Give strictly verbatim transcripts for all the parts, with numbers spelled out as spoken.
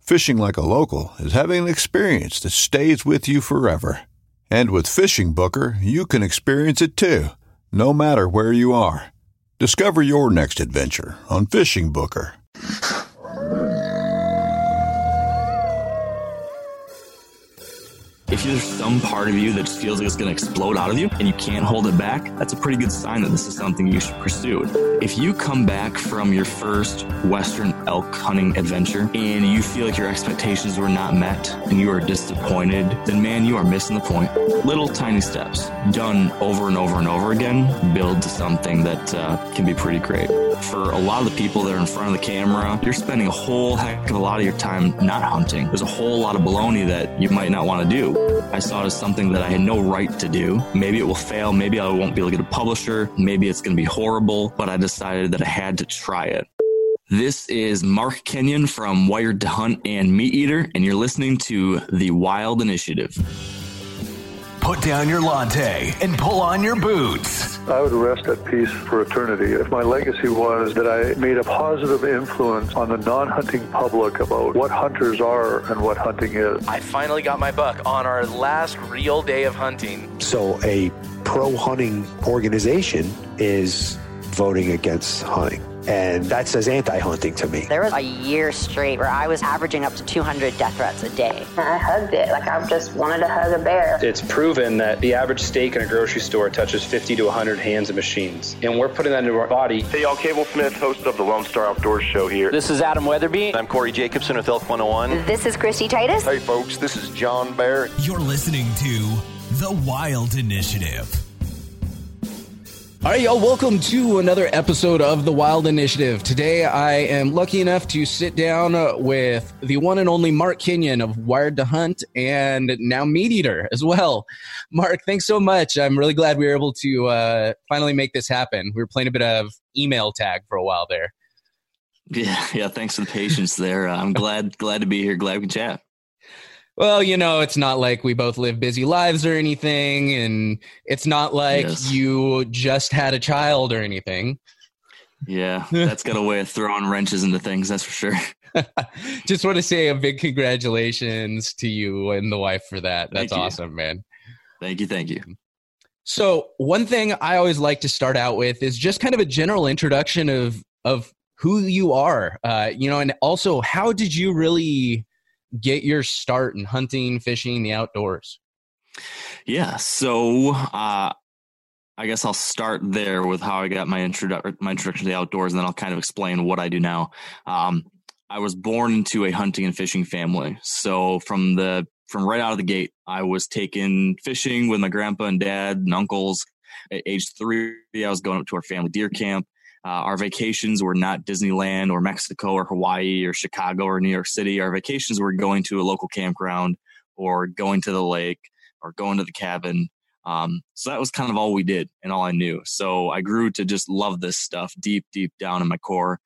Fishing like a local is having an experience that stays with you forever. And with Fishing Booker, you can experience it too, no matter where you are. Discover your next adventure on Fishing Booker. If there's some part of you that just feels like it's going to explode out of you and you can't hold it back, that's a pretty good sign that this is something you should pursue. If you come back from your first Western elk hunting adventure and you feel like your expectations were not met and you are disappointed, then man, you are missing the point. Little tiny steps done over and over and over again build to something that uh, can be pretty great. For a lot of the people that are in front of the camera, you're spending a whole heck of a lot of your time not hunting. There's a whole lot of baloney that you might not want to do. I saw it as something that I had no right to do. Maybe it will fail. Maybe I won't be able to get a publisher. Maybe it's going to be horrible, but I decided that I had to try it. This is Mark Kenyon from Wired to Hunt and MeatEater, and you're listening to The Wild Initiative. Put down your latte and pull on your boots. I would rest at peace for eternity if my legacy was that I made a positive influence on the non-hunting public about what hunters are and what hunting is. I finally got my buck on our last real day of hunting. So a pro-hunting organization is voting against hunting. And that says anti-hunting to me. There was a year straight where I was averaging up to two hundred death threats a day. And I hugged it. Like, I just wanted to hug a bear. It's proven that the average steak in a grocery store touches fifty to one hundred hands and machines. And we're putting that into our body. Hey, y'all. Cable Smith, host of the Lone Star Outdoors Show here. This is Adam Weatherby. I'm Corey Jacobson with Elk one oh one. This is Christy Titus. Hey, folks. This is John Bear. You're listening to The Wild Initiative. All right, y'all, welcome to another episode of The Wild Initiative. Today, I am lucky enough to sit down with the one and only Mark Kenyon of Wired to Hunt and now MeatEater as well. Mark, thanks so much. I'm really glad we were able to uh, finally make this happen. We were playing a bit of email tag for a while there. Yeah, yeah. Thanks for the patience there. Uh, I'm glad, glad to be here. Glad we can chat. Well, you know, it's not like we both live busy lives or anything, and it's not like yes. you just had a child or anything. Yeah, that's got a way of throwing wrenches into things, that's for sure. Just want to say a big congratulations to you and the wife for that. That's awesome, man. Thank you, thank you. So one thing I always like to start out with is just kind of a general introduction of, of who you are, uh, you know, and also how did you really get your start in hunting, fishing, the outdoors? Yeah, so uh, I guess I'll start there with how I got my, introdu- my introduction to the outdoors, and then I'll kind of explain what I do now. Um, I was born into a hunting and fishing family. So from the from right out of the gate, I was taken fishing with my grandpa and dad and uncles. At age three, I was going up to our family deer camp. Uh, our vacations were not Disneyland or Mexico or Hawaii or Chicago or New York City. Our vacations were going to a local campground or going to the lake or going to the cabin. Um, so that was kind of all we did and all I knew. So I grew to just love this stuff deep, deep down in my core.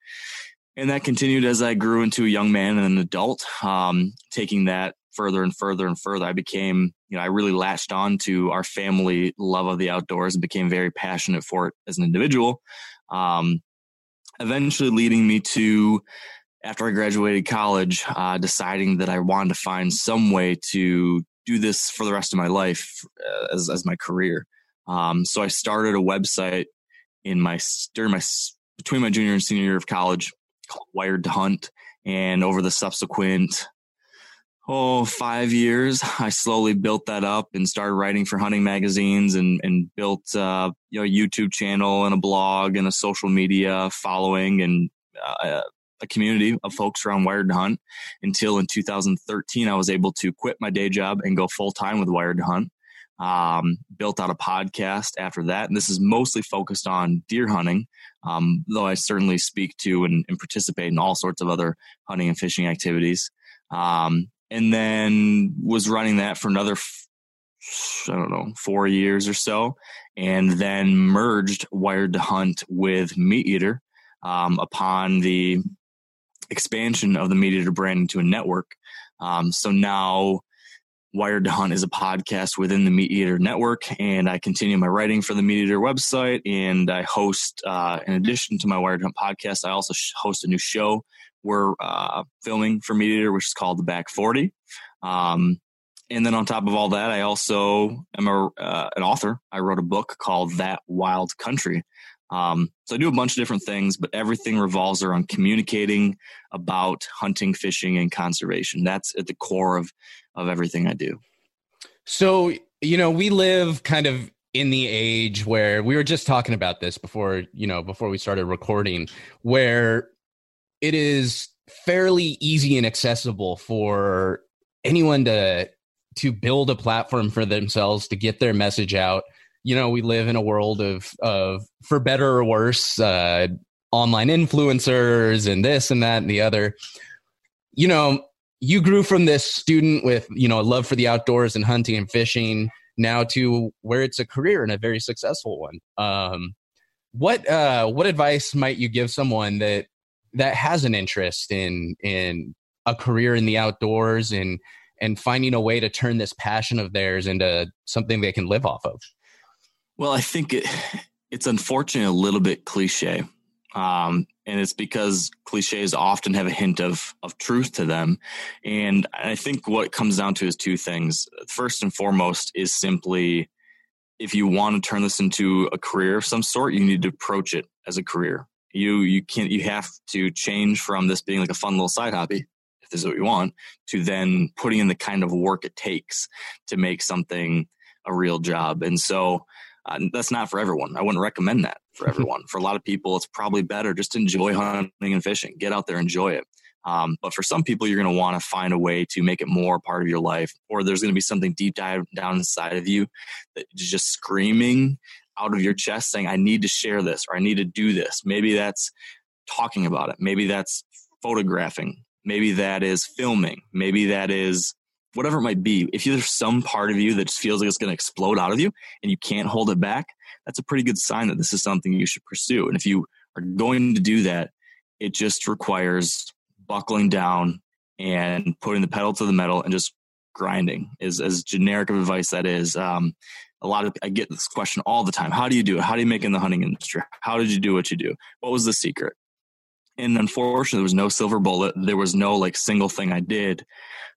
And that continued as I grew into a young man and an adult, um, taking that further and further and further. I became, you know, I really latched on to our family love of the outdoors and became very passionate for it as an individual. Um, eventually leading me to, after I graduated college, uh, deciding that I wanted to find some way to do this for the rest of my life uh, as, as my career. Um, so I started a website in my, during my, between my junior and senior year of college called Wired to Hunt. And over the subsequent, oh, five years, I slowly built that up and started writing for hunting magazines and, and built uh, you know, a YouTube channel and a blog and a social media following and uh, a community of folks around Wired to Hunt until in two thousand thirteen, I was able to quit my day job and go full time with Wired to Hunt. Um, built out a podcast after that. And this is mostly focused on deer hunting, um, though I certainly speak to and, and participate in all sorts of other hunting and fishing activities. Um, and then was running that for another, I don't know, four years or so, and then merged Wired to Hunt with MeatEater um, upon the expansion of the MeatEater brand into a network. Um, so now Wired to Hunt is a podcast within the MeatEater network, and I continue my writing for the MeatEater website, and I host, uh, in addition to my Wired to Hunt podcast, I also sh- host a new show we're uh, filming for MeatEater, which is called The Back forty. Um, and then on top of all that, I also am a, uh, an author. I wrote a book called That Wild Country. Um, so I do a bunch of different things, but everything revolves around communicating about hunting, fishing, and conservation. That's at the core of of everything I do. So, you know, we live kind of in the age where we were just talking about this before, you know, before we started recording, where it is fairly easy and accessible for anyone to, to build a platform for themselves, to get their message out. You know, we live in a world of, of for better or worse, uh, online influencers and this and that and the other. You know, you grew from this student with, you know, a love for the outdoors and hunting and fishing now to where it's a career and a very successful one. Um, what uh, what advice might you give someone that that has an interest in in a career in the outdoors and and finding a way to turn this passion of theirs into something they can live off of? Well, I think it, it's unfortunate, a little bit cliche. Um, and it's because cliches often have a hint of, of truth to them. And I think what it comes down to is two things. First and foremost is simply, if you want to turn this into a career of some sort, you need to approach it as a career. You, you can't, you have to change from this being like a fun little side hobby, if this is what you want, to then putting in the kind of work it takes to make something a real job. And so, Uh, that's not for everyone. I wouldn't recommend that for everyone. For a lot of people, it's probably better just to enjoy hunting and fishing. Get out there, enjoy it. Um, but for some people, you're going to want to find a way to make it more part of your life, or there's going to be something deep dive down inside of you that is just screaming out of your chest saying, I need to share this, or I need to do this. Maybe that's talking about it. Maybe that's photographing. Maybe that is filming. Maybe that is whatever it might be. If there's some part of you that just feels like it's going to explode out of you and you can't hold it back, that's a pretty good sign that this is something you should pursue. And if you are going to do that, it just requires buckling down and putting the pedal to the metal and just grinding, is as generic of advice that is. Um, a lot of, I get this question all the time. How do you do it? How do you make it in the hunting industry? How did you do what you do? What was the secret? And unfortunately, there was no silver bullet. There was no like single thing I did.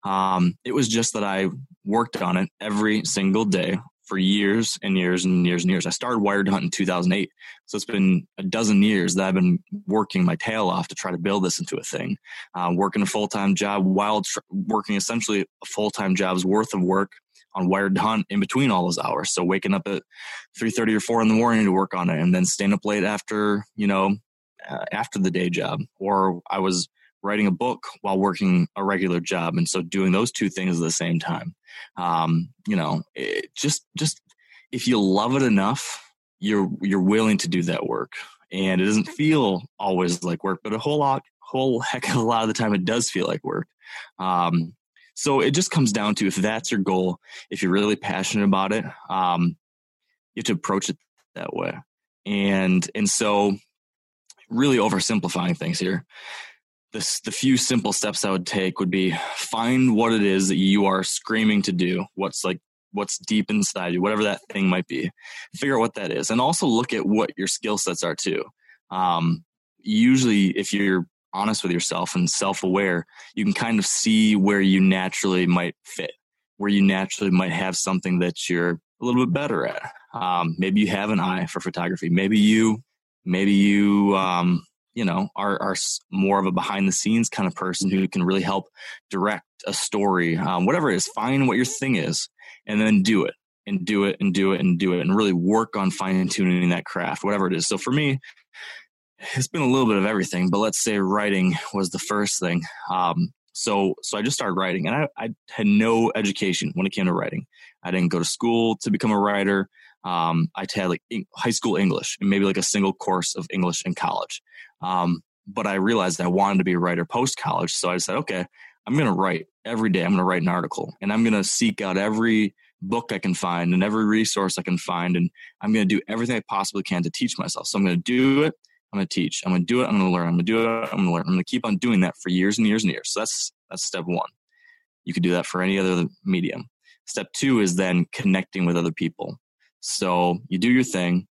Um, it was just that I worked on it every single day for years and years and years and years. I started Wired to Hunt in two thousand eight. So it's been a dozen years that I've been working my tail off to try to build this into a thing, uh, working a full-time job while tr- working essentially a full-time job's worth of work on Wired to Hunt in between all those hours. So waking up at three thirty or four in the morning to work on it, and then staying up late after, you know, Uh, after the day job, or I was writing a book while working a regular job. And so doing those two things at the same time, um, you know, it just, just, if you love it enough, you're, you're willing to do that work. And it doesn't feel always like work, but a whole lot, whole heck of a lot of the time it does feel like work. Um, so it just comes down to, if that's your goal, if you're really passionate about it, um, you have to approach it that way. And, and so, really oversimplifying things here, the, the few simple steps I would take would be find what it is that you are screaming to do. What's like, what's deep inside you, whatever that thing might be, figure out what that is. And also look at what your skill sets are too. Um, usually if you're honest with yourself and self-aware, you can kind of see where you naturally might fit, where you naturally might have something that you're a little bit better at. Um, maybe you have an eye for photography. Maybe you, maybe you, um, you know, are, are more of a behind the scenes kind of person who can really help direct a story, um, whatever it is. Find what your thing is and then do it and do it and do it and do it and really work on fine tuning that craft, whatever it is. So for me, it's been a little bit of everything, but let's say writing was the first thing. Um, so, so I just started writing and I, I had no education when it came to writing. I didn't go to school to become a writer. Um, I had like high school English and maybe like a single course of English in college. Um, but I realized I wanted to be a writer post college. So I said, okay, I'm going to write every day. I'm going to write an article and I'm going to seek out every book I can find and every resource I can find. And I'm going to do everything I possibly can to teach myself. So I'm going to do it. I'm going to teach. I'm going to do it. I'm going to learn. I'm going to do it. I'm going to learn. I'm going to keep on doing that for years and years and years. So that's, that's step one. You could do that for any other medium. Step two is then connecting with other people. So you do your thing,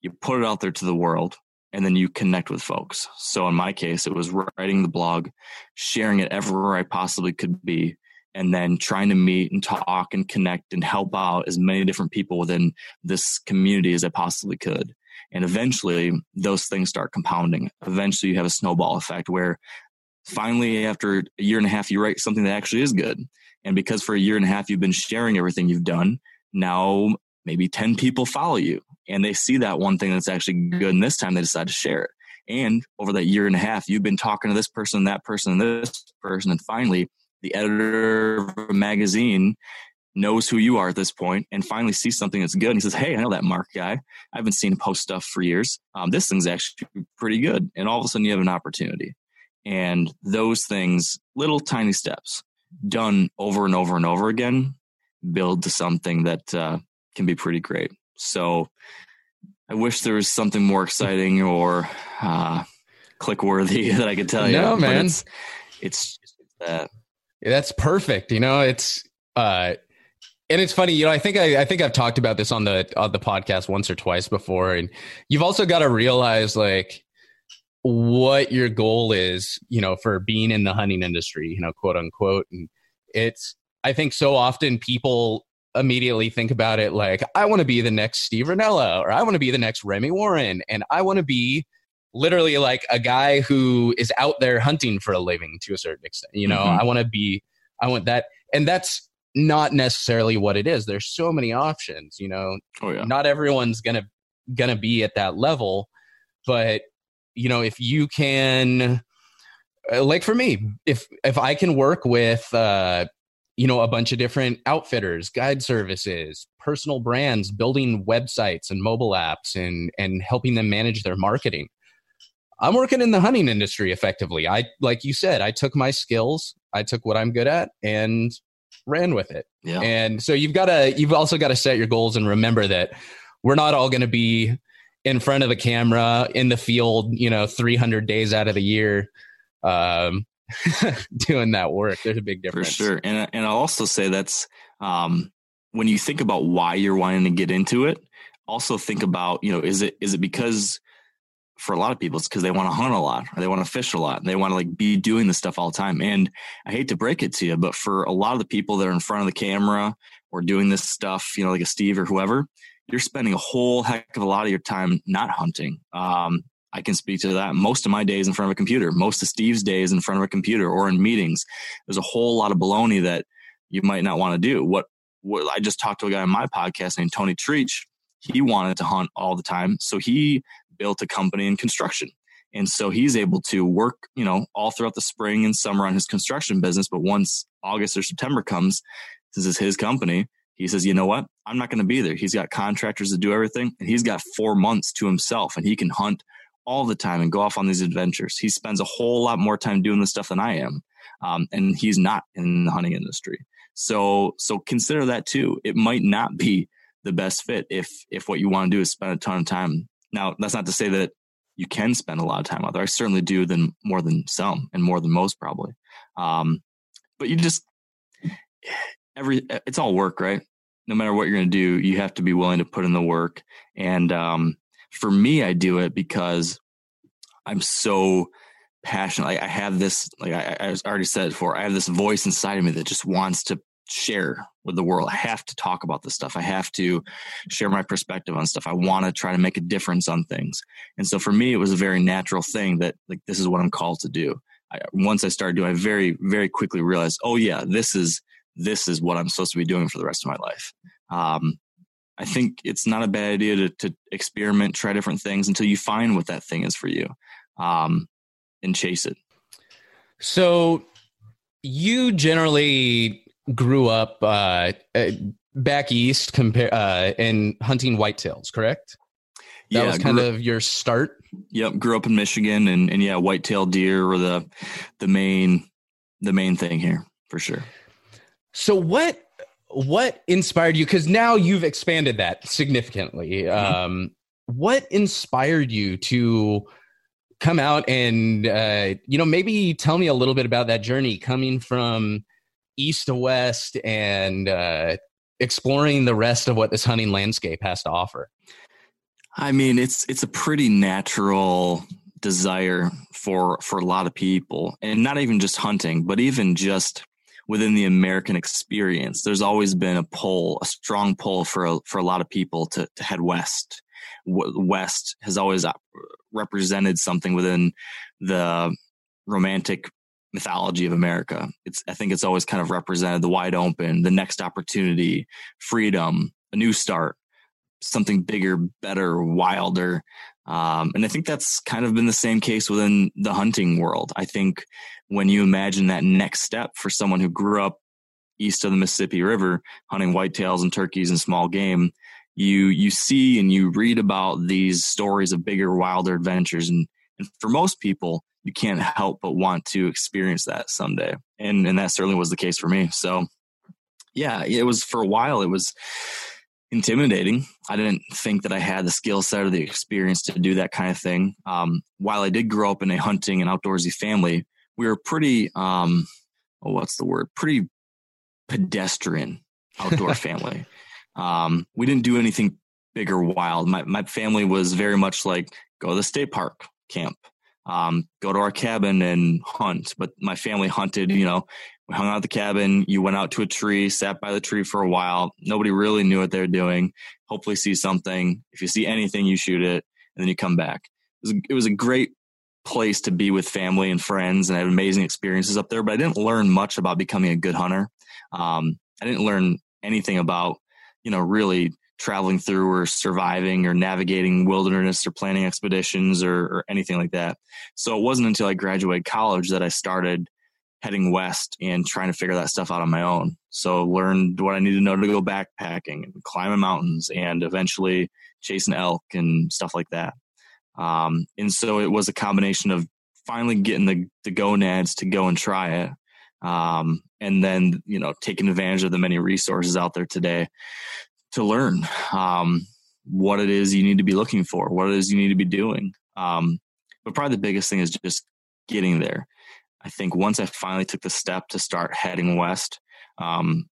you put it out there to the world, and then you connect with folks. So in my case, it was writing the blog, sharing it everywhere I possibly could be, and then trying to meet and talk and connect and help out as many different people within this community as I possibly could. And eventually those things start compounding. Eventually you have a snowball effect where finally after a year and a half, you write something that actually is good. And because for a year and a half, you've been sharing everything you've done, now maybe ten people follow you and they see that one thing that's actually good. And this time they decide to share it. And over that year and a half, you've been talking to this person, that person, this person. And finally the editor of a magazine knows who you are at this point and finally sees something that's good. And he says, hey, I know that Mark guy. I've been seeing him post stuff for years. Um, this thing's actually pretty good. And all of a sudden you have an opportunity. And those things, little tiny steps done over and over and over again, build to something that uh, can be pretty great. So I wish there was something more exciting or uh, click worthy that I could tell you. No, man. It's, it's, it's that. Yeah, that's perfect. You know, it's, uh, and it's funny, you know, I think I, I think I've talked about this on the on the podcast once or twice before, and you've also got to realize like what your goal is, you know, for being in the hunting industry, you know, quote unquote. And it's, I think so often people immediately think about it like, I want to be the next Steve Rinella, or I want to be the next Remy Warren, and I want to be literally like a guy who is out there hunting for a living to a certain extent. You know, mm-hmm. I want to be, I want that, and that's not necessarily what it is. There's so many options, you know. Oh, yeah. Not everyone's gonna gonna be at that level, but you know, if you can, like for me, if if I can work with uh you know a bunch of different outfitters, guide services, personal brands, building websites and mobile apps and and helping them manage their marketing, I'm working in the hunting industry effectively. I like you said, I took my skills, I took what I'm good at and ran with it. Yeah. And so you've got to, you've also got to set your goals and remember that we're not all going to be in front of the camera in the field, you know, three hundred days out of the year, um, doing that work. There's a big difference. For sure. And, and I'll also say that's, um, when you think about why you're wanting to get into it, also think about, you know, is it, is it because for a lot of people, it's because they want to hunt a lot or they want to fish a lot and they want to like be doing this stuff all the time. And I hate to break it to you, but for a lot of the people that are in front of the camera or doing this stuff, you know, like a Steve or whoever, you're spending a whole heck of a lot of your time not hunting. Um, I can speak to that. Most of my days in front of a computer, most of Steve's days in front of a computer or in meetings, there's a whole lot of baloney that you might not want to do. What, what I just talked to a guy on my podcast named Tony Treach. He wanted to hunt all the time. So he built a company in construction. And so he's able to work, you know, all throughout the spring and summer on his construction business. But once August or September comes, this is his company. He says, you know what? I'm not going to be there. He's got contractors to do everything. And he's got four months to himself and he can hunt all the time and go off on these adventures. He spends a whole lot more time doing this stuff than I am. Um, and he's not in the hunting industry. So, so consider that too. It might not be the best fit if, if what you want to do is spend a ton of time. Now, that's not to say that you can spend a lot of time out there. I certainly do than more than some and more than most probably. Um, but you just, every, it's all work, right? No matter what you're going to do, you have to be willing to put in the work. And um, for me, I do it because I'm so passionate. Like I have this, like I, I already said before, I have this voice inside of me that just wants to share with the world. I have to talk about this stuff. I have to share my perspective on stuff. I want to try to make a difference on things. And so for me, it was a very natural thing that like, this is what I'm called to do. I, once I started doing, I very, very quickly realized, oh yeah, this is, this is what I'm supposed to be doing for the rest of my life. Um, I think it's not a bad idea to, to experiment, try different things until you find what that thing is for you, um, and chase it. So you generally grew up uh, back east compare uh, in hunting whitetails, correct? That yeah, was kind of up, your start? Yep, grew up in Michigan, and, and yeah, whitetail deer were the the main the main thing here for sure. So what what inspired you? Because now you've expanded that significantly. Mm-hmm. Um, what inspired you to come out and uh, you know, maybe tell me a little bit about that journey coming from east to west and uh, exploring the rest of what this hunting landscape has to offer? I mean, it's it's a pretty natural desire for for a lot of people, and not even just hunting, but even just within the American experience. There's always been a pull, a strong pull for a, for a lot of people to, to head west. West has always represented something within the romantic mythology of America. It's, I think it's always kind of represented the wide open, the next opportunity, freedom, a new start, something bigger, better, wilder. Um, and I think that's kind of been the same case within the hunting world. I think when you imagine that next step for someone who grew up east of the Mississippi River, hunting whitetails and turkeys and small game, you, you see, and you read about these stories of bigger, wilder adventures. And, and for most people, you can't help but want to experience that someday. And and that certainly was the case for me. So yeah, it was, for a while, it was intimidating. I didn't think that I had the skill set or the experience to do that kind of thing. Um, while I did grow up in a hunting and outdoorsy family, we were pretty, um, oh, what's the word? Pretty pedestrian outdoor family. Um, we didn't do anything big or wild. My, my family was very much like, go to the state park, camp. Um, go to our cabin and hunt. But my family hunted, you know, we hung out at the cabin, you went out to a tree, sat by the tree for a while. Nobody really knew what they're doing. Hopefully see something. If you see anything, you shoot it, and then you come back. It was, it was a great place to be with family and friends, and I had amazing experiences up there, but I didn't learn much about becoming a good hunter. Um, I didn't learn anything about, you know, really traveling through or surviving or navigating wilderness or planning expeditions or, or anything like that. So it wasn't until I graduated college that I started heading west and trying to figure that stuff out on my own. So learned what I needed to know to go backpacking and climbing mountains and eventually chasing elk and stuff like that. Um, and so it was a combination of finally getting the, the gonads to go and try it. Um, and then, you know, taking advantage of the many resources out there today to learn um, what it is you need to be looking for, what it is you need to be doing. Um, but probably the biggest thing is just getting there. I think once I finally took the step to start heading west, um,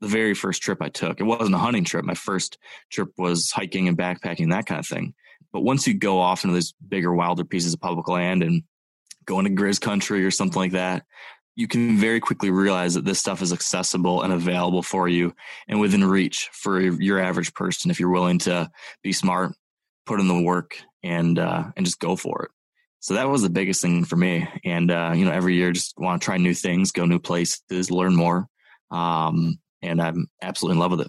the very first trip I took, it wasn't a hunting trip. My first trip was hiking and backpacking, that kind of thing. But once you go off into these bigger, wilder pieces of public land and go into Grizz country or something like that, you can very quickly realize that this stuff is accessible and available for you and within reach for your average person if you're willing to be smart, put in the work, and uh, and just go for it. So that was the biggest thing for me. And, uh, you know, every year just want to try new things, go new places, learn more. Um, and I'm absolutely in love with it.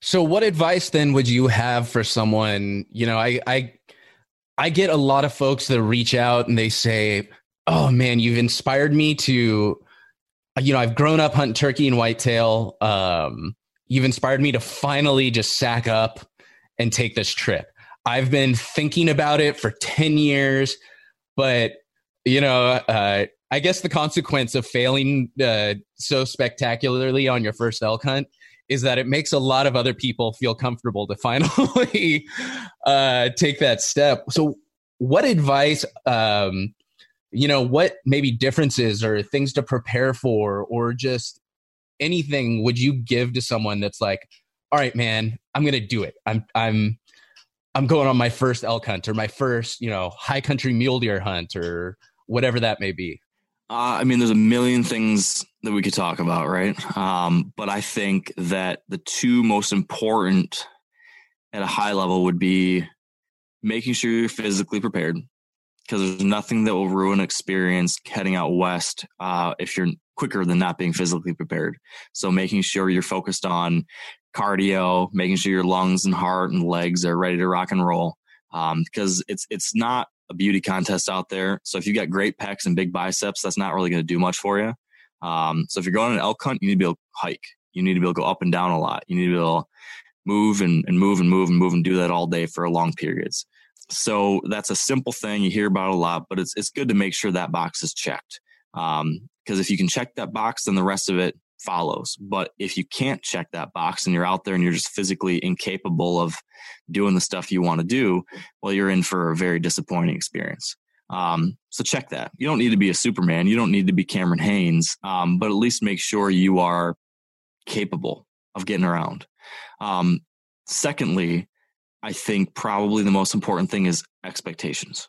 So what advice then would you have for someone, you know, I, I I get a lot of folks that reach out and they say, oh man, you've inspired me to, you know, I've grown up hunting turkey and whitetail. Um, you've inspired me to finally just sack up and take this trip. I've been thinking about it for ten years, but you know, uh, I guess the consequence of failing uh, so spectacularly on your first elk hunt is that it makes a lot of other people feel comfortable to finally uh, take that step. So what advice, um, you know, what maybe differences or things to prepare for, or just anything would you give to someone that's like, all right, man, I'm going to do it. I'm, I'm, I'm going on my first elk hunt or my first, you know, high country mule deer hunt or whatever that may be. Uh, I mean, there's a million things that we could talk about, right? Um, but I think that the two most important at a high level would be making sure you're physically prepared, because there's nothing that will ruin experience heading out west uh, if you're quicker than not being physically prepared. So making sure you're focused on cardio, making sure your lungs and heart and legs are ready to rock and roll, um, because it's it's not a beauty contest out there. So if you've got great pecs and big biceps, that's not really going to do much for you. Um, so if you're going on an elk hunt, you need to be able to hike. You need to be able to go up and down a lot. You need to be able to move and, and move and move and move and do that all day for long periods. So that's a simple thing you hear about a lot, but it's it's good to make sure that box is checked. Um, because if you can check that box, then the rest of it follows. But if you can't check that box and you're out there and you're just physically incapable of doing the stuff you want to do, well, you're in for a very disappointing experience. Um, so check that. You don't need to be a Superman. You don't need to be Cameron Haynes, um, but at least make sure you are capable of getting around. Um, secondly, I think probably the most important thing is expectations.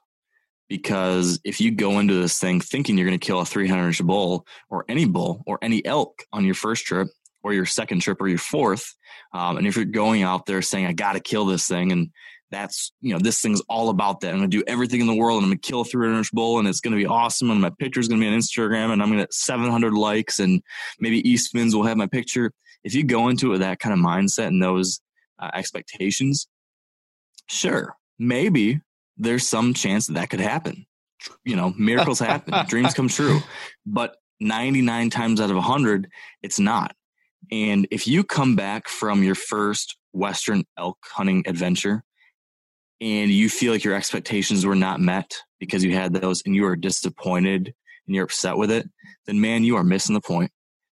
Because if you go into this thing thinking you're going to kill a three hundred inch bull or any bull or any elk on your first trip or your second trip or your fourth, um, and if you're going out there saying, I got to kill this thing, and that's, you know, this thing's all about that. I'm going to do everything in the world and I'm going to kill a three hundred inch bull and it's going to be awesome and my picture's going to be on Instagram and I'm going to get seven hundred likes and maybe Eastman's will have my picture. If you go into it with that kind of mindset and those uh, expectations, sure, maybe there's some chance that that could happen. You know, miracles happen, dreams come true, but ninety-nine times out of a hundred, it's not. And if you come back from your first Western elk hunting adventure and you feel like your expectations were not met because you had those and you are disappointed and you're upset with it, then man, you are missing the point.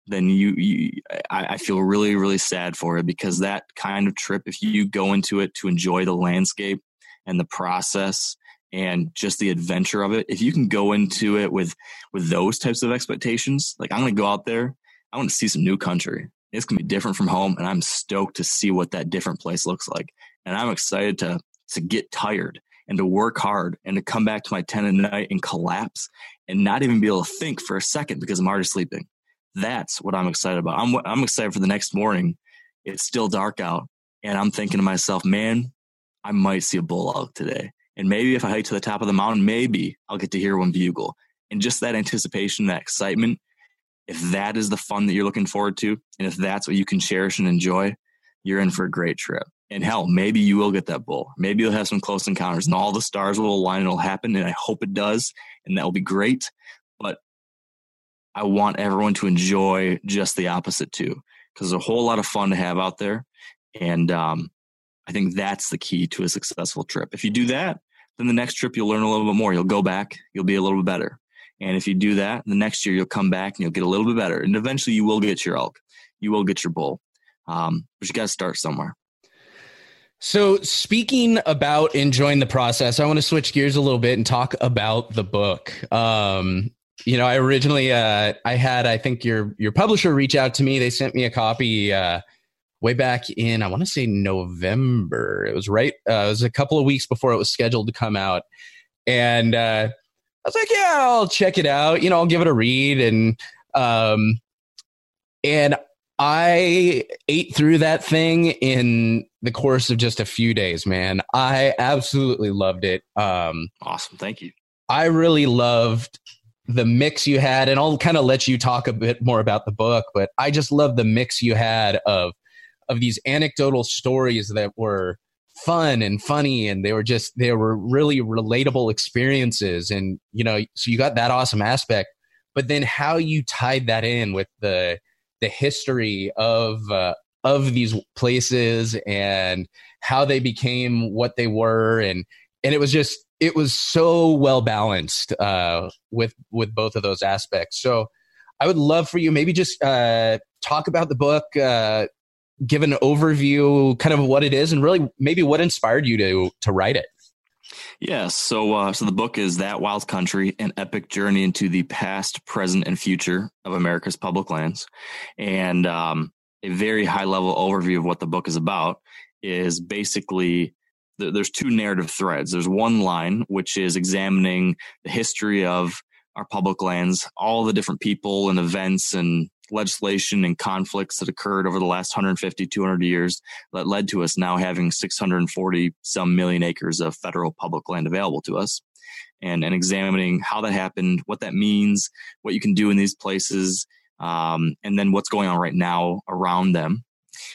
Then you, you I, I feel really, really sad for it, because that kind of trip, if you go into it to enjoy the landscape and the process and just the adventure of it, if you can go into it with, with those types of expectations, like, I'm going to go out there, I want to see some new country. It's going to be different from home. And I'm stoked to see what that different place looks like. And I'm excited to, to get tired and to work hard and to come back to my tent at night and collapse and not even be able to think for a second because I'm already sleeping. That's what I'm excited about. I'm, I'm excited for the next morning. It's still dark out. And I'm thinking to myself, man, I might see a bull elk today. And maybe if I hike to the top of the mountain, maybe I'll get to hear one bugle. And just that anticipation, that excitement, if that is the fun that you're looking forward to, and if that's what you can cherish and enjoy, you're in for a great trip. And hell, maybe you will get that bull. Maybe you'll have some close encounters and all the stars will align and it'll happen. And I hope it does. And that will be great. But I want everyone to enjoy just the opposite too, because there's a whole lot of fun to have out there. And, um, I think that's the key to a successful trip. If you do that, then the next trip, you'll learn a little bit more. You'll go back, you'll be a little bit better. And if you do that, the next year, you'll come back and you'll get a little bit better. And eventually you will get your elk. You will get your bull. Um, but you got to start somewhere. So speaking about enjoying the process, I want to switch gears a little bit and talk about the book. Um, you know, I originally, uh, I had, I think your, your publisher reach out to me. They sent me a copy, uh, way back in, I want to say November. It was right. Uh, it was a couple of weeks before it was scheduled to come out. And uh, I was like, yeah, I'll check it out. You know, I'll give it a read. And, um, and I ate through that thing in the course of just a few days, man. I absolutely loved it. Um, awesome. Thank you. I really loved the mix you had, and I'll kind of let you talk a bit more about the book, but I just love the mix you had of, of these anecdotal stories that were fun and funny, and they were just, they were really relatable experiences. And, you know, so you got that awesome aspect, but then how you tied that in with the, the history of, uh, of these places and how they became what they were. And, and it was just, it was so well balanced, uh, with, with both of those aspects. So I would love for you, maybe just, uh, talk about the book, uh, give an overview kind of what it is and really maybe what inspired you to, to write it. Yeah. So, uh, so the book is That Wild Country, an epic journey into the past, present, and future of America's public lands. And, um, a very high level overview of what the book is about is basically th- there's two narrative threads. There's one line, which is examining the history of our public lands, all the different people and events and legislation and conflicts that occurred over the last one hundred fifty, two hundred years that led to us now having six hundred forty some million acres of federal public land available to us, and, and examining how that happened, what that means, what you can do in these places, um, and then what's going on right now around them.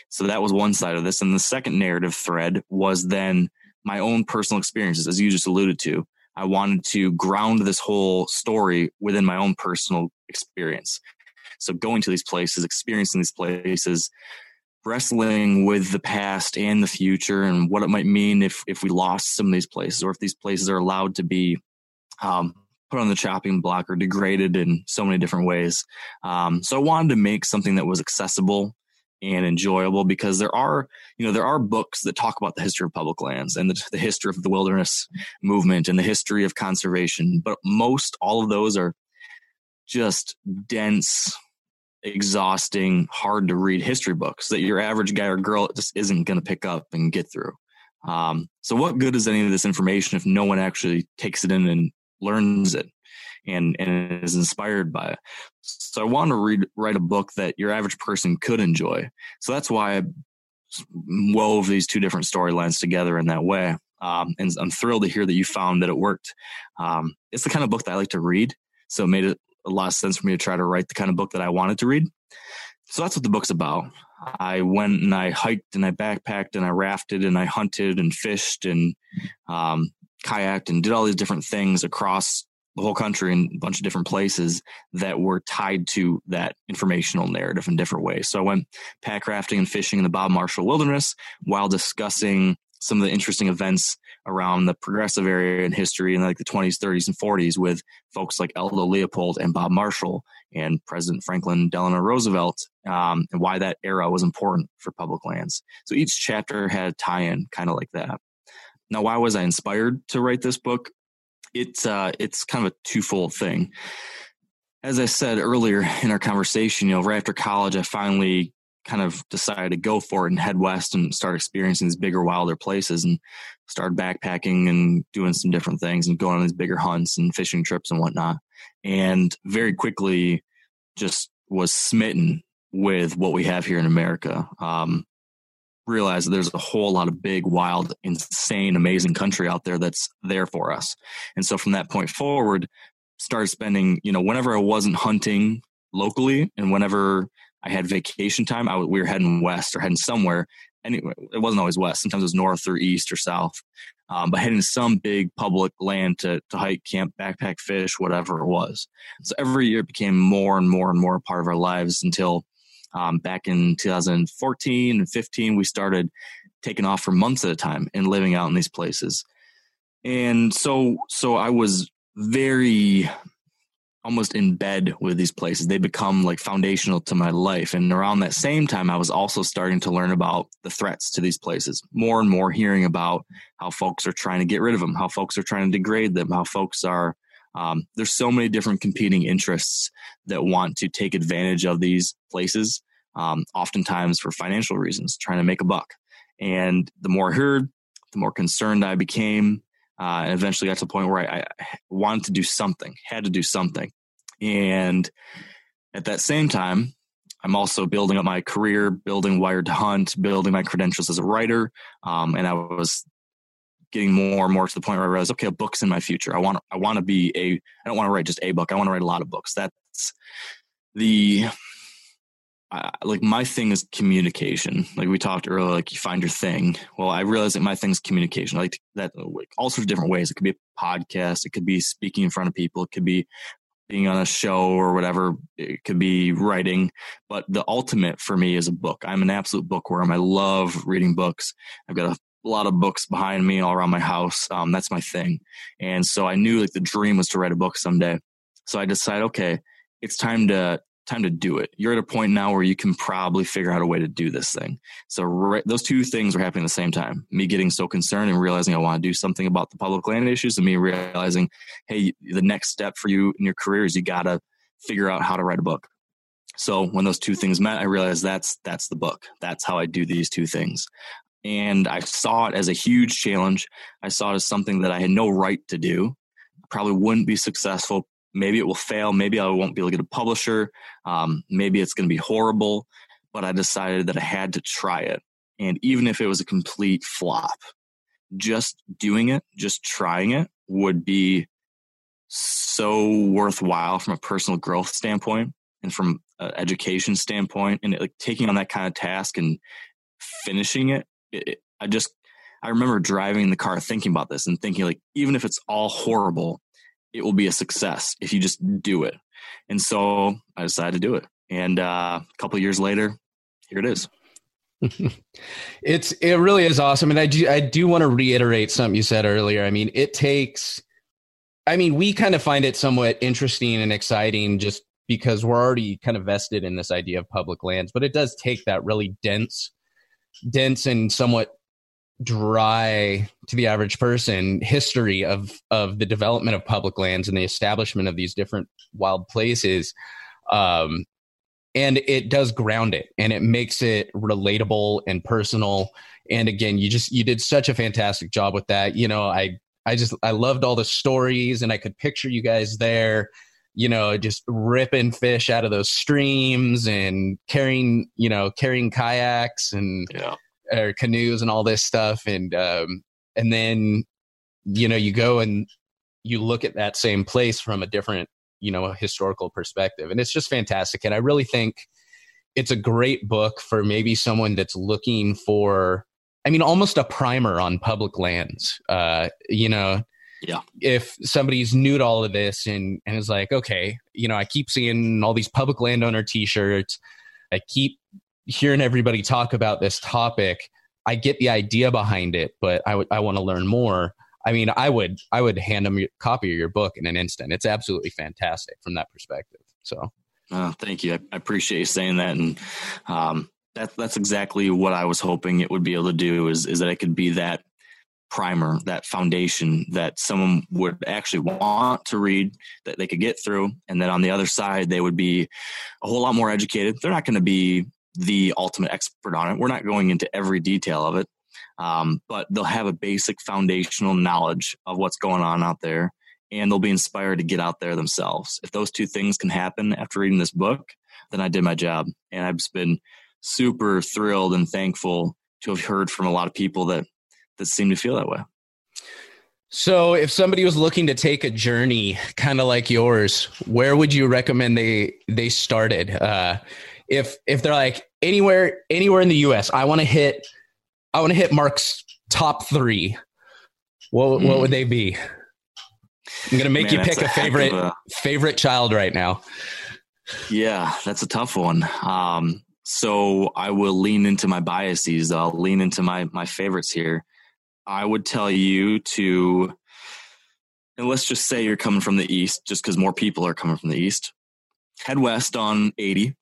So that was one side of this. And the second narrative thread was then my own personal experiences, as you just alluded to. I wanted to ground this whole story within my own personal experience. So going to these places, experiencing these places, wrestling with the past and the future and what it might mean if, if we lost some of these places, or if these places are allowed to be um, put on the chopping block or degraded in so many different ways. Um, so I wanted to make something that was accessible and enjoyable, because there are, you know, there are books that talk about the history of public lands and the, the history of the wilderness movement and the history of conservation. But most all of those are just dense, exhausting, hard to read history books that your average guy or girl just isn't going to pick up and get through. Um, so what good is any of this information if no one actually takes it in and learns it and, and is inspired by it? So I wanted to read, write a book that your average person could enjoy. So that's why I wove these two different storylines together in that way. Um, and I'm thrilled to hear that you found that it worked. Um, it's the kind of book that I like to read. So it made it a lot of sense for me to try to write the kind of book that I wanted to read. So that's what the book's about. I went and I hiked and I backpacked and I rafted and I hunted and fished and um, kayaked and did all these different things across the whole country in a bunch of different places that were tied to that informational narrative in different ways. So I went pack rafting and fishing in the Bob Marshall Wilderness while discussing some of the interesting events around the progressive area in history in like the twenties, thirties, and forties with folks like Aldo Leopold and Bob Marshall and President Franklin Delano Roosevelt, um, and why that era was important for public lands. So each chapter had a tie-in kind of like that. Now, why was I inspired to write this book? It's uh, it's kind of a twofold thing. As I said earlier in our conversation, you know, right after college, I finally kind of decided to go for it and head west and start experiencing these bigger, wilder places, and started backpacking and doing some different things and going on these bigger hunts and fishing trips and whatnot. And very quickly just was smitten with what we have here in America. Um, realized that there's a whole lot of big, wild, insane, amazing country out there that's there for us. And so from that point forward, started spending, you know, whenever I wasn't hunting locally and whenever I had vacation time, I, we were heading west or heading somewhere. Anyway, it wasn't always west. Sometimes it was north or east or south. Um, but heading to some big public land to, to hike, camp, backpack, fish, whatever it was. So every year it became more and more and more a part of our lives until um, back in two thousand fourteen and fifteen, we started taking off for months at a time and living out in these places. And so, so I was very... almost in bed with these places. They become like foundational to my life. And around that same time, I was also starting to learn about the threats to these places, more and more hearing about how folks are trying to get rid of them, how folks are trying to degrade them, how folks are, um, there's so many different competing interests that want to take advantage of these places, um, oftentimes for financial reasons, trying to make a buck. And the more I heard, the more concerned I became. Uh, and eventually got to the point where I, I wanted to do something, had to do something. And at that same time, I'm also building up my career, building Wired to Hunt, building my credentials as a writer. Um, and I was getting more and more to the point where I realized, okay, a book's in my future. I want, I want to be a, I don't want to write just a book. I want to write a lot of books. That's the I, like my thing is communication. Like we talked earlier, like you find your thing. Well, I realize that my thing's communication. I like that all sorts of different ways. It could be a podcast. It could be speaking in front of people. It could be being on a show or whatever. It could be writing. But the ultimate for me is a book. I'm an absolute bookworm. I love reading books. I've got a a lot of books behind me all around my house. Um, that's my thing. And so I knew like the dream was to write a book someday. So I decided, okay, it's time to, time to do it. You're at a point now where you can probably figure out a way to do this thing. So right, those two things were happening at the same time, me getting so concerned and realizing I want to do something about the public land issues, and me realizing, hey, the next step for you in your career is you got to figure out how to write a book. So when those two things met, I realized that's, that's the book. That's how I do these two things. And I saw it as a huge challenge. I saw it as something that I had no right to do. Probably wouldn't be successful. Maybe it will fail. Maybe I won't be able to get a publisher. Um, maybe it's going to be horrible. But I decided that I had to try it. And even if it was a complete flop, just doing it, just trying it would be so worthwhile from a personal growth standpoint and from an education standpoint. And it, like, taking on that kind of task and finishing it, It, I just, I remember driving in the car thinking about this and thinking, like, even if it's all horrible, it will be a success if you just do it. And so I decided to do it. And uh, a couple of years later, here it is. it's, it really is awesome. And I do, I do want to reiterate something you said earlier. I mean, it takes, I mean, we kind of find it somewhat interesting and exciting just because we're already kind of vested in this idea of public lands, but it does take that really dense dense and somewhat dry to the average person history of, of the development of public lands and the establishment of these different wild places. Um, and it does ground it, and it makes it relatable and personal. And again, you just, you did such a fantastic job with that. You know, I, I just, I loved all the stories, and I could picture you guys there, you know, just ripping fish out of those streams and carrying, you know, carrying kayaks and yeah. or canoes and all this stuff. And, um, and then, you know, you go and you look at that same place from a different, you know, historical perspective. And it's just fantastic. And I really think it's a great book for maybe someone that's looking for, I mean, almost a primer on public lands, uh, you know, Yeah. If somebody's new to all of this and, and is like, okay, you know, I keep seeing all these public landowner t-shirts. I keep hearing everybody talk about this topic. I get the idea behind it, but I would, I want to learn more. I mean, I would, I would hand them a copy of your book in an instant. It's absolutely fantastic from that perspective. So, uh, thank you. I, I appreciate you saying that. And, um, that, that's exactly what I was hoping it would be able to do is, is that it could be that primer, that foundation that someone would actually want to read, that they could get through. And then on the other side, they would be a whole lot more educated. They're not going to be the ultimate expert on it. We're not going into every detail of it. Um, but they'll have a basic foundational knowledge of what's going on out there, and they'll be inspired to get out there themselves. If those two things can happen after reading this book, then I did my job. And I've just been super thrilled and thankful to have heard from a lot of people that that seem to feel that way. So if somebody was looking to take a journey kind of like yours, where would you recommend they, they started? Uh, if, if they're like anywhere, anywhere in the U S, I want to hit, I want to hit Mark's top three. What, mm. what would they be? I'm going to make Man, you pick a, a favorite, a... favorite child right now. Yeah, that's a tough one. Um, so I will lean into my biases. I'll lean into my, my favorites here. I would tell you to, and let's just say you're coming from the east, just because more people are coming from the east, head west on eighty,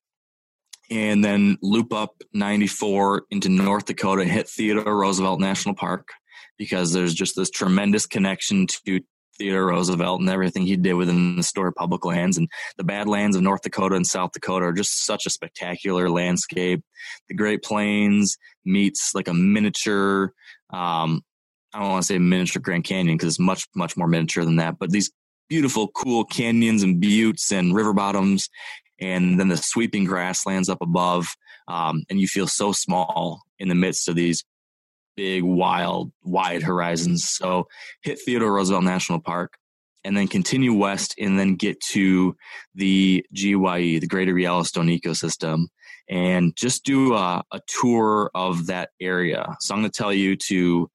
and then loop up ninety-four into North Dakota and hit Theodore Roosevelt National Park, because there's just this tremendous connection to Theodore Roosevelt and everything he did within the story of public lands. And the Badlands of North Dakota and South Dakota are just such a spectacular landscape. The Great Plains meets like a miniature, um, I don't want to say miniature Grand Canyon, because it's much, much more miniature than that. But these beautiful, cool canyons and buttes and river bottoms, and then the sweeping grasslands up above. Um, and you feel so small in the midst of these big, wild, wide horizons. So hit Theodore Roosevelt National Park, and then continue west, and then get to the G Y E, the Greater Yellowstone Ecosystem. and just do a, a tour of that area. So I'm going to tell you to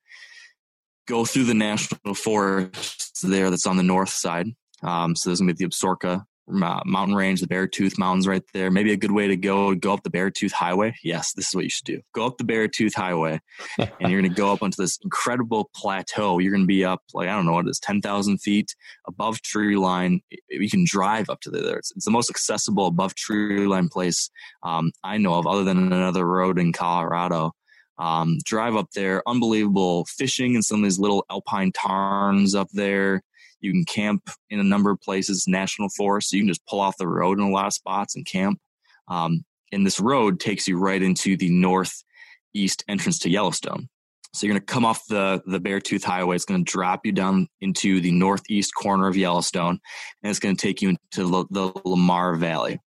go through the national forest there that's on the north side. Um, so there's going to be the Absaroka mountain range, the Beartooth mountains right there. Maybe a good way to go, go up the Beartooth highway. Yes, this is what you should do. Go up the Beartooth highway and you're going to go up onto this incredible plateau. You're going to be up, like, I don't know what it is, ten thousand feet above tree line. You can drive up to there. It's, it's the most accessible above tree line place um, I know of, other than another road in Colorado. Um, drive up there, unbelievable fishing in some of these little alpine tarns up there. You can camp in a number of places, national forest. So you can just pull off the road in a lot of spots and camp. Um, and this road takes you right into the northeast entrance to Yellowstone. So you're going to come off the, the Beartooth Highway. It's going to drop you down into the northeast corner of Yellowstone, and it's going to take you into the Lamar Valley.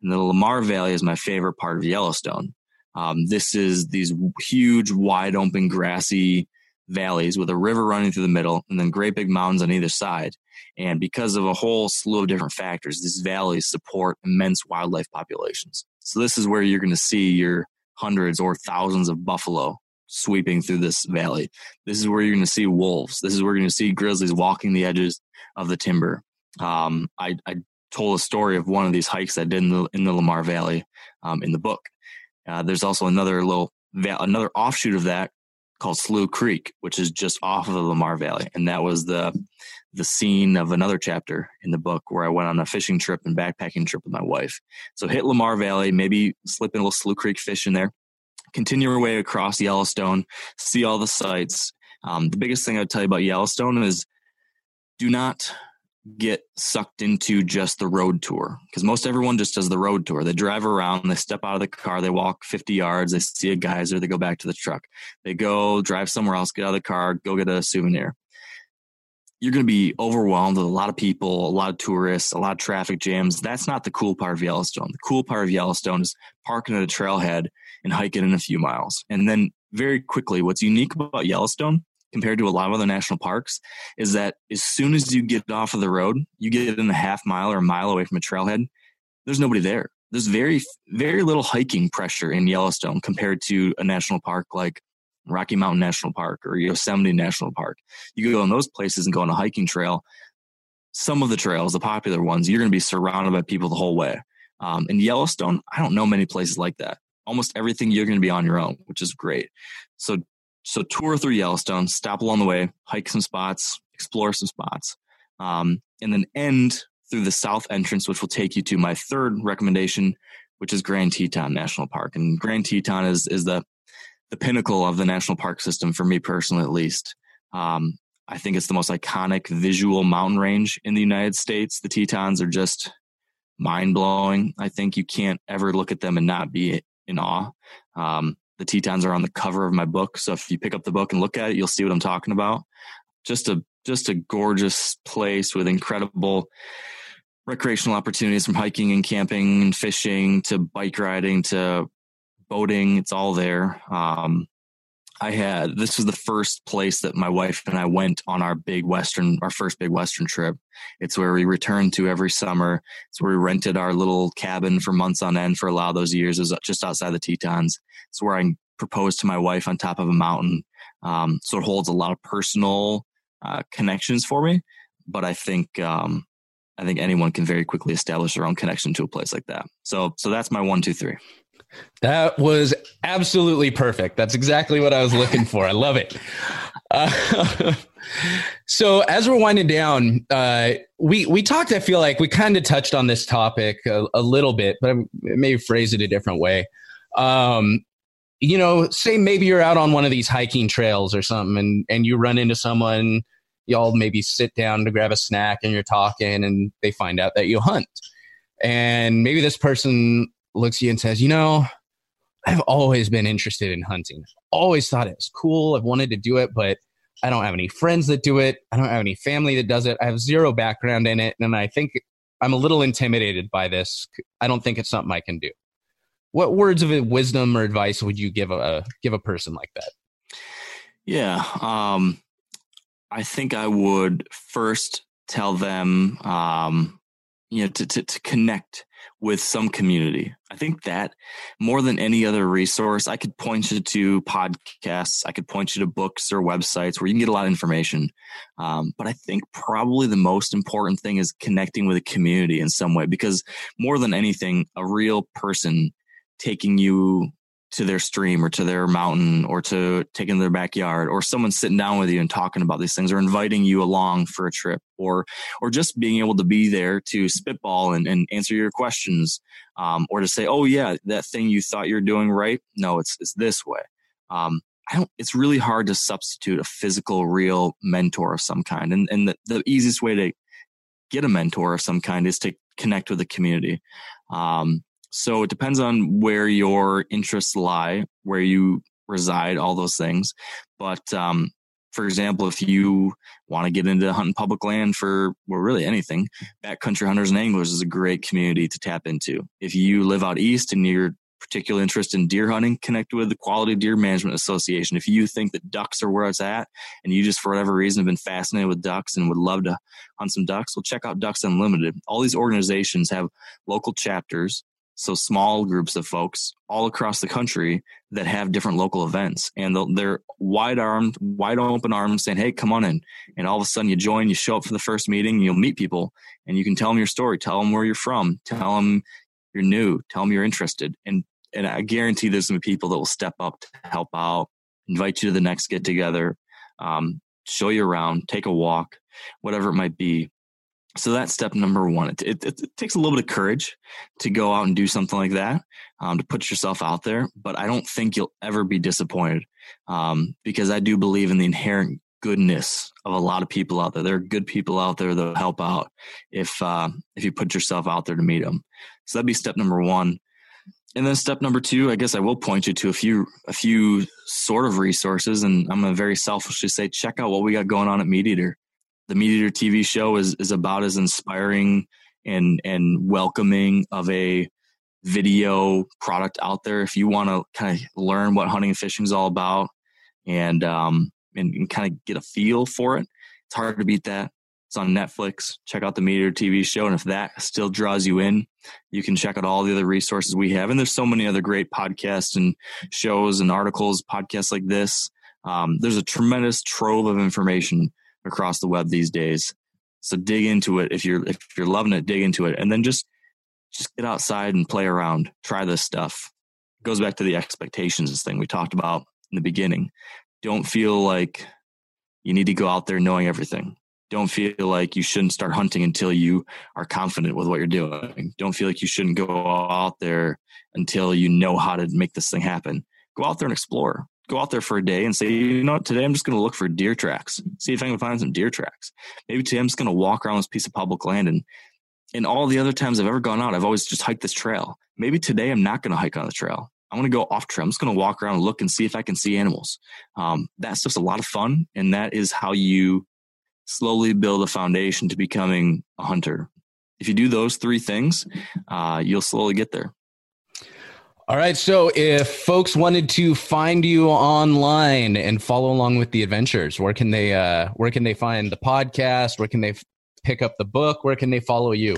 And the Lamar Valley is my favorite part of Yellowstone. Um, this is these huge, wide open, grassy valleys with a river running through the middle, and then great big mountains on either side. And because of a whole slew of different factors, these valleys support immense wildlife populations. So this is where you're going to see your hundreds or thousands of buffalo sweeping through this valley. This is where you're going to see wolves. This is where you're going to see grizzlies walking the edges of the timber. Um, I, I told a story of one of these hikes I did in the, in the Lamar Valley um, in the book. Uh, there's also another little va- another offshoot of that called Slough Creek, which is just off of the Lamar Valley. And that was the the scene of another chapter in the book where I went on a fishing trip and backpacking trip with my wife. So hit Lamar Valley, maybe slip in a little Slough Creek fish in there, continue your way across Yellowstone, see all the sights. Um, the biggest thing I would tell you about Yellowstone is do not get sucked into just the road tour, because most everyone just does the road tour. They drive around, they step out of the car, they walk fifty yards, they see a geyser, they go back to the truck, they go drive somewhere else, get out of the car, go get a souvenir. You're going to be overwhelmed with a lot of people, a lot of tourists, a lot of traffic jams. That's not the cool part of Yellowstone. The cool part of Yellowstone is parking at a trailhead and hiking in a few miles. And then very quickly, what's unique about Yellowstone compared to a lot of other national parks is that as soon as you get off of the road, you get in a half mile or a mile away from a trailhead, there's nobody there. There's very, very little hiking pressure in Yellowstone compared to a national park like Rocky Mountain National Park or Yosemite National Park. You go in those places and go on a hiking trail. Some of the trails, the popular ones, you're going to be surrounded by people the whole way. Um, in Yellowstone, I don't know many places like that. Almost everything you're going to be on your own, which is great. So So tour through Yellowstone, stop along the way, hike some spots, explore some spots, um, and then end through the south entrance, which will take you to my third recommendation, which is Grand Teton National Park. And Grand Teton is is the the pinnacle of the national park system for me personally, at least. Um, I think it's the most iconic visual mountain range in the United States. The Tetons are just mind-blowing. I think you can't ever look at them and not be in awe. Um, The Tetons are on the cover of my book. So if you pick up the book and look at it, you'll see what I'm talking about. Just a just a gorgeous place with incredible recreational opportunities, from hiking and camping and fishing to bike riding to boating. It's all there. Um, I had this was the first place that my wife and I went on our big Western, our first big Western trip. It's where we returned to every summer. It's where we rented our little cabin for months on end for a lot of those years. It was just outside the Tetons. It's where I proposed to my wife on top of a mountain. Um, so it holds a lot of personal uh, connections for me. But I think um, I think anyone can very quickly establish their own connection to a place like that. So so that's my one, two, three. That was absolutely perfect. That's exactly what I was looking for. I love it. Uh, so as we're winding down, uh, we, we talked, I feel like we kind of touched on this topic a, a little bit, but I may phrase it a different way. Um, you know, say maybe you're out on one of these hiking trails or something, and, and you run into someone, y'all maybe sit down to grab a snack and you're talking, and they find out that you hunt. And maybe this person looks at you and says, you know, I've always been interested in hunting. Always thought it was cool. I've wanted to do it, but I don't have any friends that do it. I don't have any family that does it. I have zero background in it. And I think I'm a little intimidated by this. I don't think it's something I can do. What words of wisdom or advice would you give a, give a person like that? Yeah. Um, I think I would first tell them, um, you know, to, to, to connect with some community. I think that more than any other resource, I could point you to podcasts. I could point you to books or websites where you can get a lot of information. Um, but I think probably the most important thing is connecting with a community in some way, because more than anything, a real person taking you to their stream or to their mountain or to taking their backyard, or someone sitting down with you and talking about these things, or inviting you along for a trip, or or just being able to be there to spitball and, and answer your questions, um, or to say, oh yeah, that thing you thought you're doing right, no, it's it's this way. Um, I don't. It's really hard to substitute a physical, real mentor of some kind, and and the, the easiest way to get a mentor of some kind is to connect with the community. Um, So it depends on where your interests lie, where you reside, all those things. But um, for example, if you want to get into hunting public land for, well, really anything, Backcountry Hunters and Anglers is a great community to tap into. If you live out east and you're particular interest in deer hunting, connect with the Quality Deer Management Association. If you think that ducks are where it's at, and you just for whatever reason have been fascinated with ducks and would love to hunt some ducks, well, check out Ducks Unlimited. All these organizations have local chapters. So small groups of folks all across the country that have different local events, and they're wide armed, wide open arms saying, hey, come on in. And all of a sudden you join, you show up for the first meeting, you'll meet people and you can tell them your story, tell them where you're from, tell them you're new, tell them you're interested. And, and I guarantee there's some people that will step up to help out, invite you to the next get together, um, show you around, take a walk, whatever it might be. So that's step number one. It, it, it takes a little bit of courage to go out and do something like that, um, to put yourself out there. But I don't think you'll ever be disappointed, um, because I do believe in the inherent goodness of a lot of people out there. There are good people out there that help out if uh, if you put yourself out there to meet them. So that'd be step number one. And then step number two, I guess I will point you to a few a few sort of resources. And I'm going to very selfishly say, check out what we got going on at MeatEater. The MeatEater T V show is, is about as inspiring and, and welcoming of a video product out there. If you want to kind of learn what hunting and fishing is all about and, um, and, and kind of get a feel for it, it's hard to beat that. It's on Netflix. Check out the MeatEater T V show. And if that still draws you in, you can check out all the other resources we have. And there's so many other great podcasts and shows and articles, podcasts like this. Um, there's a tremendous trove of information across the web these days. So dig into it. If you're, if you're loving it, dig into it, and then just, just get outside and play around, try this stuff. It goes back to the expectations thing we talked about in the beginning. Don't feel like you need to go out there knowing everything. Don't feel like you shouldn't start hunting until you are confident with what you're doing. Don't feel like you shouldn't go out there until you know how to make this thing happen. Go out there and explore. Go out there for a day and say, you know what, today I'm just going to look for deer tracks, see if I can find some deer tracks. Maybe today I'm just going to walk around this piece of public land. And, and all the other times I've ever gone out, I've always just hiked this trail. Maybe today I'm not going to hike on the trail. I'm going to go off trail. I'm just going to walk around and look and see if I can see animals. Um, that's just a lot of fun. And that is how you slowly build a foundation to becoming a hunter. If you do those three things, uh, you'll slowly get there. All right. So if folks wanted to find you online and follow along with the adventures, where can they, uh, where can they find the podcast? Where can they f- pick up the book? Where can they follow you?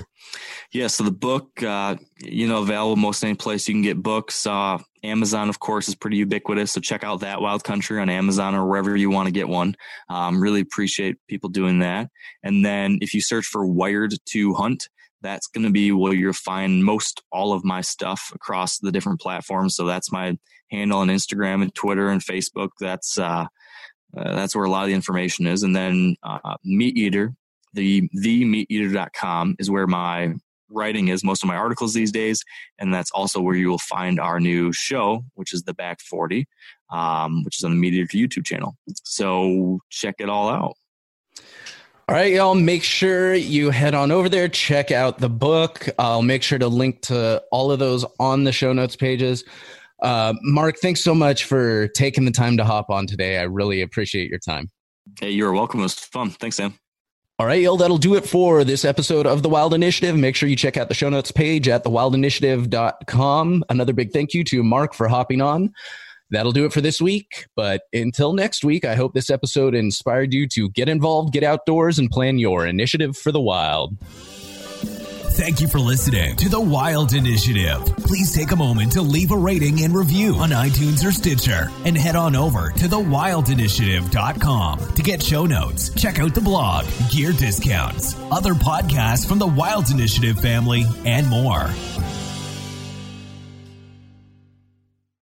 Yeah. So the book, uh, you know, available most any place you can get books. Uh, Amazon, of course, is pretty ubiquitous. So check out That Wild Country on Amazon or wherever you want to get one. Um, really appreciate people doing that. And then if you search for Wired to Hunt, that's going to be where you'll find most all of my stuff across the different platforms. So that's my handle on Instagram and Twitter and Facebook. That's uh, uh, that's where a lot of the information is. And then uh, MeatEater, the the meat eater dot com is where my writing is, most of my articles these days. And that's also where you will find our new show, which is The Back forty, um, which is on the MeatEater YouTube channel. So check it all out. All right, y'all, make sure you head on over there, check out the book. I'll make sure to link to all of those on the show notes pages. Uh, Mark, thanks so much for taking the time to hop on today. I really appreciate your time. Hey, you're welcome. It was fun. Thanks, Sam. All right, y'all, that'll do it for this episode of The Wild Initiative. Make sure you check out the show notes page at the wild initiative dot com. Another big thank you to Mark for hopping on. That'll do it for this week. But until next week, I hope this episode inspired you to get involved, get outdoors, and plan your initiative for the wild. Thank you for listening to The Wild Initiative. Please take a moment to leave a rating and review on iTunes or Stitcher, and head on over to the wild initiative dot com to get show notes, check out the blog, gear discounts, other podcasts from the Wild Initiative family, and more.